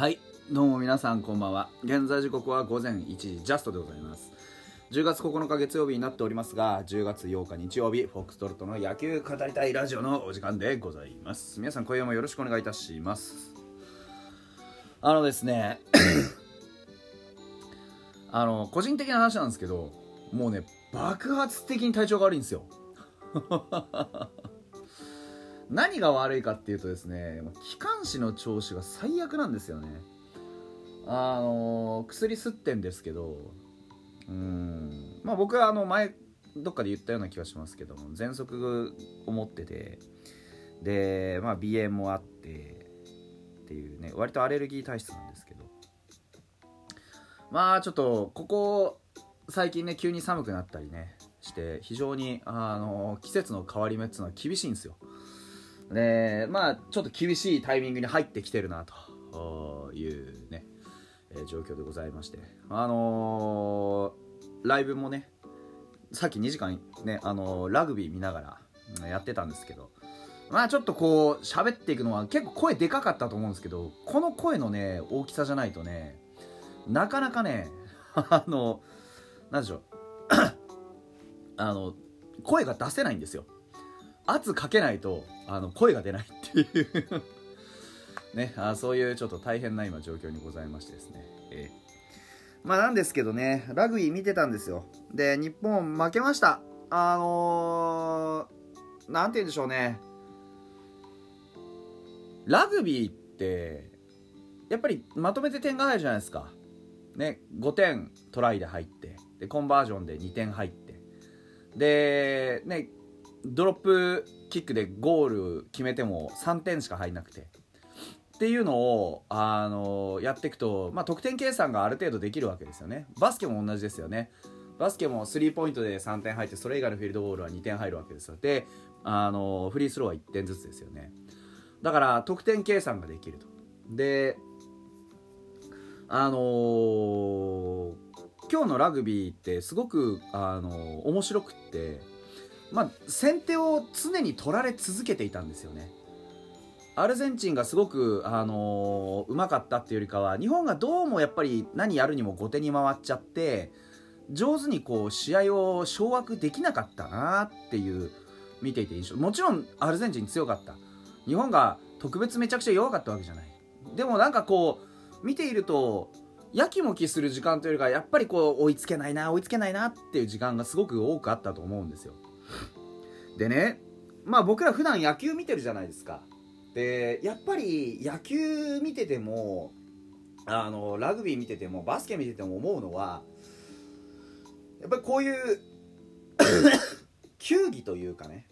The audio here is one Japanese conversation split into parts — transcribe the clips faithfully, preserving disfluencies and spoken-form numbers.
はいどうも皆さんこんばんは。現在時刻はごぜんいちじジャストでございます。じゅうがつここのか月曜日になっておりますが、じゅうがつようか日曜日、フォックストロットの野球語りたいラジオのお時間でございます。皆さん今夜もよろしくお願いいたします。あのですねあの個人的な話なんですけど、もうね爆発的に体調が悪いんですよ何が悪いかっていうとですね、気管支の調子が最悪なんですよね。あの薬吸ってんですけど、うーんまあ僕はあの前どっかで言ったような気がしますけども、喘息を持ってて、でまあ鼻炎もあってっていうね、割とアレルギー体質なんですけど、まあちょっとここ最近ね急に寒くなったりねして、非常にあの季節の変わり目っていうのは厳しいんですよ。でまあちょっと厳しいタイミングに入ってきてるなというね状況でございまして、あのー、ライブもねさっきにじかんね、あのー、ラグビー見ながらやってたんですけど、まあちょっとこう喋っていくのは結構声でかかったと思うんですけど、この声のね大きさじゃないとねなかなかねあの何でしょうあの声が出せないんですよ。圧かけないとあの声が出ないっていうね、あそういうちょっと大変な今状況にございましてですね、えー、まあなんですけどね、ラグビー見てたんですよ。で日本負けました。あのー、なんて言うんでしょうね、ラグビーってやっぱりまとめて点が入るじゃないですかね。ごてんトライで入って、でコンバージョンでにてん入って、でねドロップキックでゴール決めてもさんてんしか入んなくてっていうのを、あのー、やっていくと、まあ、得点計算がある程度できるわけですよね。バスケも同じですよね。バスケもスリーポイントでさんてん入って、それ以外のフィールドゴールはにてん入るわけですよ。で、あのー、フリースローはいってんずつですよね。だから得点計算ができると。で、あのー、今日のラグビーってすごく、あのー、面白くって、まあ、先手を常に取られ続けていたんですよね。アルゼンチンがすごく、あのー、うまかったっていうよりかは、日本がどうもやっぱり何やるにも後手に回っちゃって、上手にこう試合を掌握できなかったなっていう見ていて印象。もちろんアルゼンチン強かった、日本が特別めちゃくちゃ弱かったわけじゃない。でもなんかこう見ているとやきもきする時間というよりかは、やっぱりこう追いつけないな追いつけないなっていう時間がすごく多くあったと思うんですよ。でね、まあ僕ら普段野球見てるじゃないですか。でやっぱり野球見てても、あのラグビー見てても、バスケ見てても思うのは、やっぱりこういう球技というかね、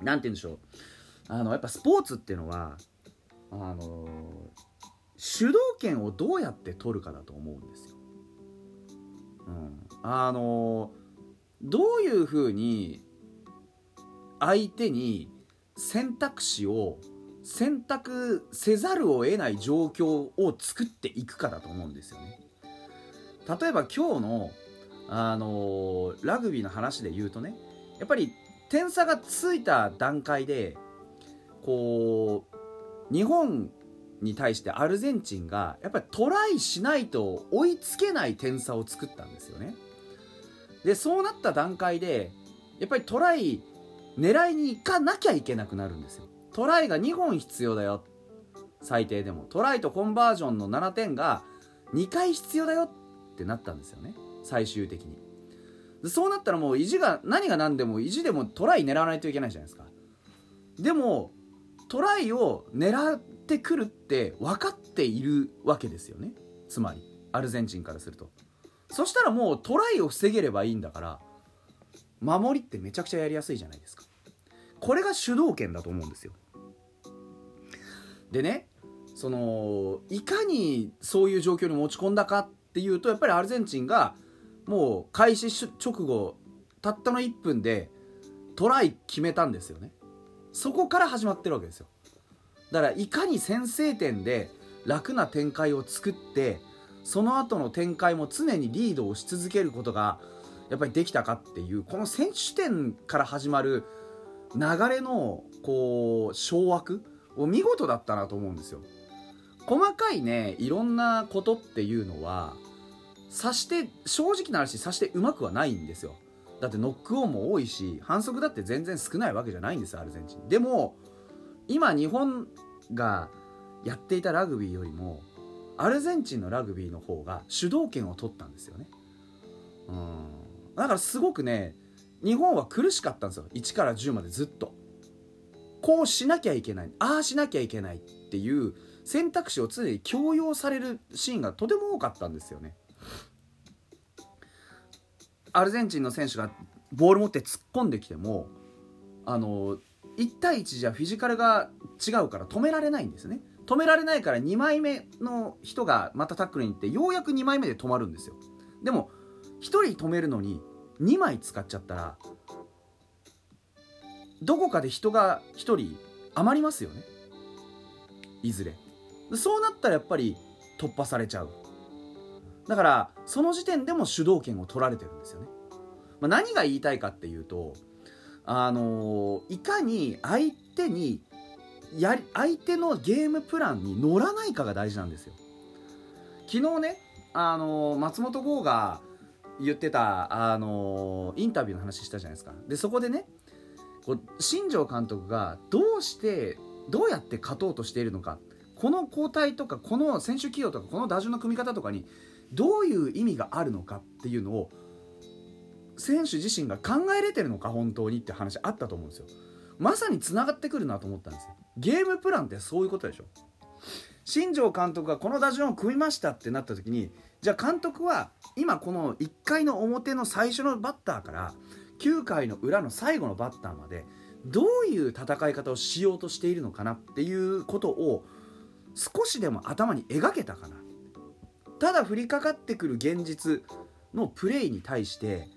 なんて言うんでしょう、あのやっぱスポーツっていうのは、あの主導権をどうやって取るかだと思うんですよ、うん、あのどういうふうに相手に選択肢を選択せざるを得ない状況を作っていくかだと思うんですよね。例えば今日の、あのー、ラグビーの話で言うとね、やっぱり点差がついた段階でこう日本に対してアルゼンチンがやっぱりトライしないと追いつけない点差を作ったんですよね。でそうなった段階でやっぱりトライ狙いに行かなきゃいけなくなるんですよ。トライがにほん必要だよ、最低でもトライとコンバージョンのななてんがにかい必要だよってなったんですよね、最終的に。そうなったらもう意地が何が何でも意地でもトライ狙わないといけないじゃないですか。でもトライを狙ってくるって分かっているわけですよね、つまりアルゼンチンからすると。そしたらもうトライを防げればいいんだから、守りってめちゃくちゃやりやすいじゃないですか。これが主導権だと思うんですよ。でね、そのいかにそういう状況に持ち込んだかっていうと、やっぱりアルゼンチンがもう開始直後たったのいっぷんでトライ決めたんですよね。そこから始まってるわけですよ。だからいかに先制点で楽な展開を作って、その後の展開も常にリードをし続けることがやっぱりできたかっていう、この選手点から始まる流れのこう掌握を見事だったなと思うんですよ。細かいねいろんなことっていうのは察して正直な話察してうまくはないんですよ。だってノックオンも多いし反則だって全然少ないわけじゃないんですアルゼンチン。でも今日本がやっていたラグビーよりもアルゼンチンのラグビーの方が主導権を取ったんですよね。うん、だからすごくね日本は苦しかったんですよ。いちからじゅうまでずっとこうしなきゃいけない、ああしなきゃいけないっていう選択肢を常に強要されるシーンがとても多かったんですよね。アルゼンチンの選手がボール持って突っ込んできてもあのいちたいいちじゃフィジカルが違うから止められないんですね。止められないからにまいめの人がまたタックルに行ってようやくにまいめで止まるんですよ。でもひとり止めるのににまい使っちゃったらどこかで人がひとり余りますよね、いずれ。そうなったらやっぱり突破されちゃう。だからその時点でも主導権を取られてるんですよね。まあ、何が言いたいかっていうとあのー、いかに相手にやり相手のゲームプランに乗らないかが大事なんですよ。昨日ね、あのー、松本剛が言ってた、あのー、インタビューの話したじゃないですか。でそこでねこう新庄監督がどうしてどうやって勝とうとしているのか、この交代とかこの選手起用とかこの打順の組み方とかにどういう意味があるのかっていうのを選手自身が考えれてるのか本当にって話あったと思うんですよ。まさに繋がってくるなと思ったんですよ。ゲームプランってそういうことでしょ。新庄監督がこの打順を組みましたってなった時にじゃあ監督は今このいっかいの表の最初のバッターからきゅうかいの裏の最後のバッターまでどういう戦い方をしようとしているのかなっていうことを少しでも頭に描けたかな。ただ降りかかってくる現実のプレイに対して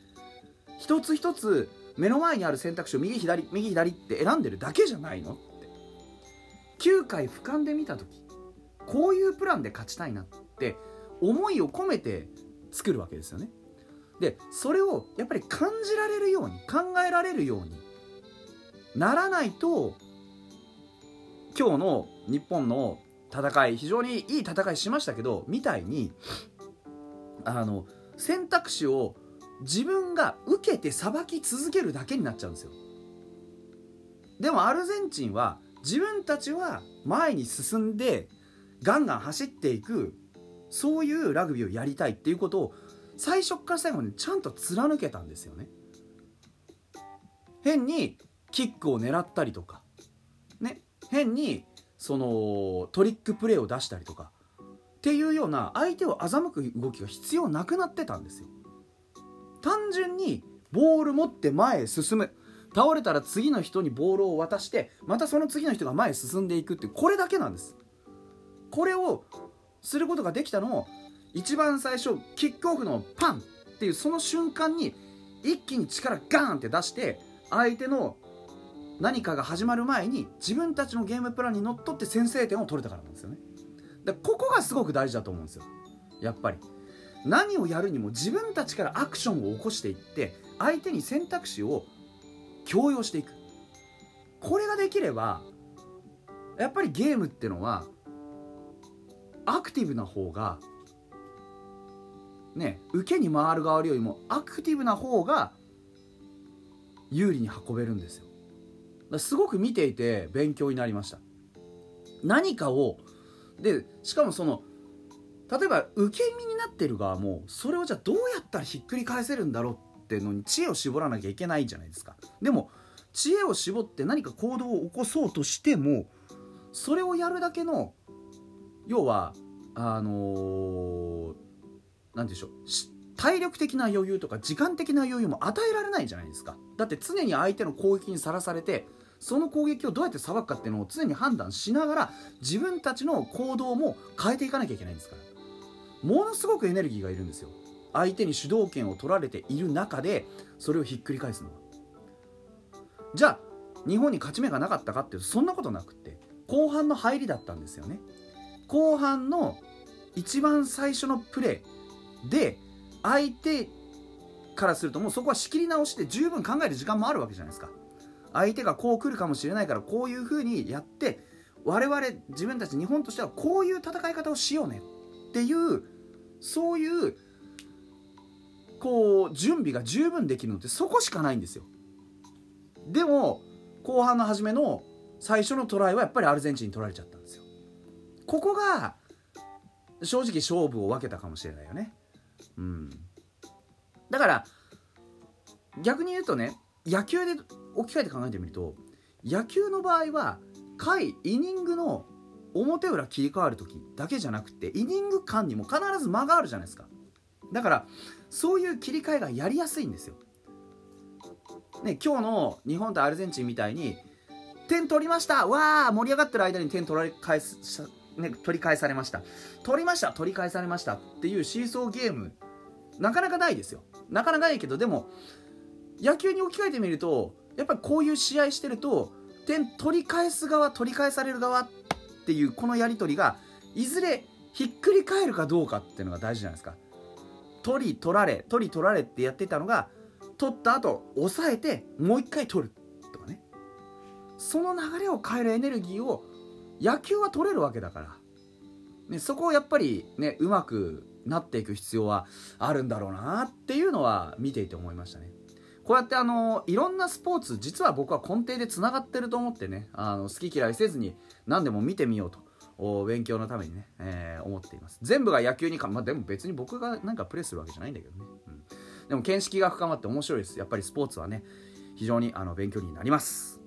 一つ一つ目の前にある選択肢を右左右左って選んでるだけじゃないのって、きゅうかい俯瞰で見た時こういうプランで勝ちたいなって思いを込めて作るわけですよね。でそれをやっぱり感じられるように考えられるようにならないと今日の日本の戦い非常にいい戦いしましたけどみたいにあの選択肢を自分が受けてさばき続けるだけになっちゃうんですよ。でもアルゼンチンは自分たちは前に進んでガンガン走っていく、そういうラグビーをやりたいっていうことを最初から最後にちゃんと貫けたんですよね。変にキックを狙ったりとかね、変にそのトリックプレーを出したりとかっていうような相手を欺く動きが必要なくなってたんですよ。単純にボール持って前へ進む、倒れたら次の人にボールを渡してまたその次の人が前へ進んでいくっていうこれだけなんです。これをすることができたのを一番最初キックオフのパンっていうその瞬間に一気に力ガーンって出して相手の何かが始まる前に自分たちのゲームプランにのっとって先制点を取れたからなんですよね。だからここがすごく大事だと思うんですよ。やっぱり何をやるにも自分たちからアクションを起こしていって相手に選択肢を強要していく、これができればやっぱりゲームってのはアクティブな方がね、受けに回る側よりもアクティブな方が有利に運べるんですよ。すごく見ていて勉強になりました。何かをでしかもその例えば受け身になってる側もそれをじゃあどうやったらひっくり返せるんだろうってのに知恵を絞らなきゃいけないじゃないですか。でも知恵を絞って何か行動を起こそうとしてもそれをやるだけの要はあのー、なんでしょう、体力的な余裕とか時間的な余裕も与えられないじゃないですか。だって常に相手の攻撃にさらされてその攻撃をどうやってさばくかっていうのを常に判断しながら自分たちの行動も変えていかなきゃいけないんですから、ものすごくエネルギーがいるんですよ。相手に主導権を取られている中でそれをひっくり返すのはじゃあ日本に勝ち目がなかったかっていうとそんなことなくって後半の入りだったんですよね。後半の一番最初のプレーで相手からするともうそこは仕切り直して十分考える時間もあるわけじゃないですか。相手がこう来るかもしれないからこういう風にやって我々自分たち日本としてはこういう戦い方をしようねっていう、そういうこう準備が十分できるのってそこしかないんですよ。でも後半の初めの最初のトライはやっぱりアルゼンチンに取られちゃったんですよ。ここが正直勝負を分けたかもしれないよね。うん、だから逆に言うとね、野球で置き換えて考えてみると、野球の場合は回イニングの表裏切り替わる時だけじゃなくて、イニング間にも必ず間があるじゃないですか。だからそういう切り替えがやりやすいんですよ、ね。今日の日本とアルゼンチンみたいに点取りましたわー盛り上がってる間に点取られ返す、ね、取り返されました取りました取り返されましたっていうシーソーゲーム、なかなかないですよ。なかなかないけど、でも野球に置き換えてみるとやっぱりこういう試合してると、点取り返す側取り返される側っていうこのやり取りがいずれひっくり返るかどうかっていうのが大事じゃないですか。取り取られ取り取られってやってたのが、取った後抑えてもう一回取るとかね、その流れを変えるエネルギーを野球は取れるわけだから、ね、そこをやっぱりねうまくなっていく必要はあるんだろうなっていうのは見ていて思いましたね。こうやってあのいろんなスポーツ、実は僕は根底でつながってると思ってね、あの好き嫌いせずに何でも見てみようと、勉強のためにね、えー、思っています。全部が野球にか、まあ、でも別に僕がなんかプレーするわけじゃないんだけどね、うん、でも見識が深まって面白いです。やっぱりスポーツはね非常にあの勉強になります。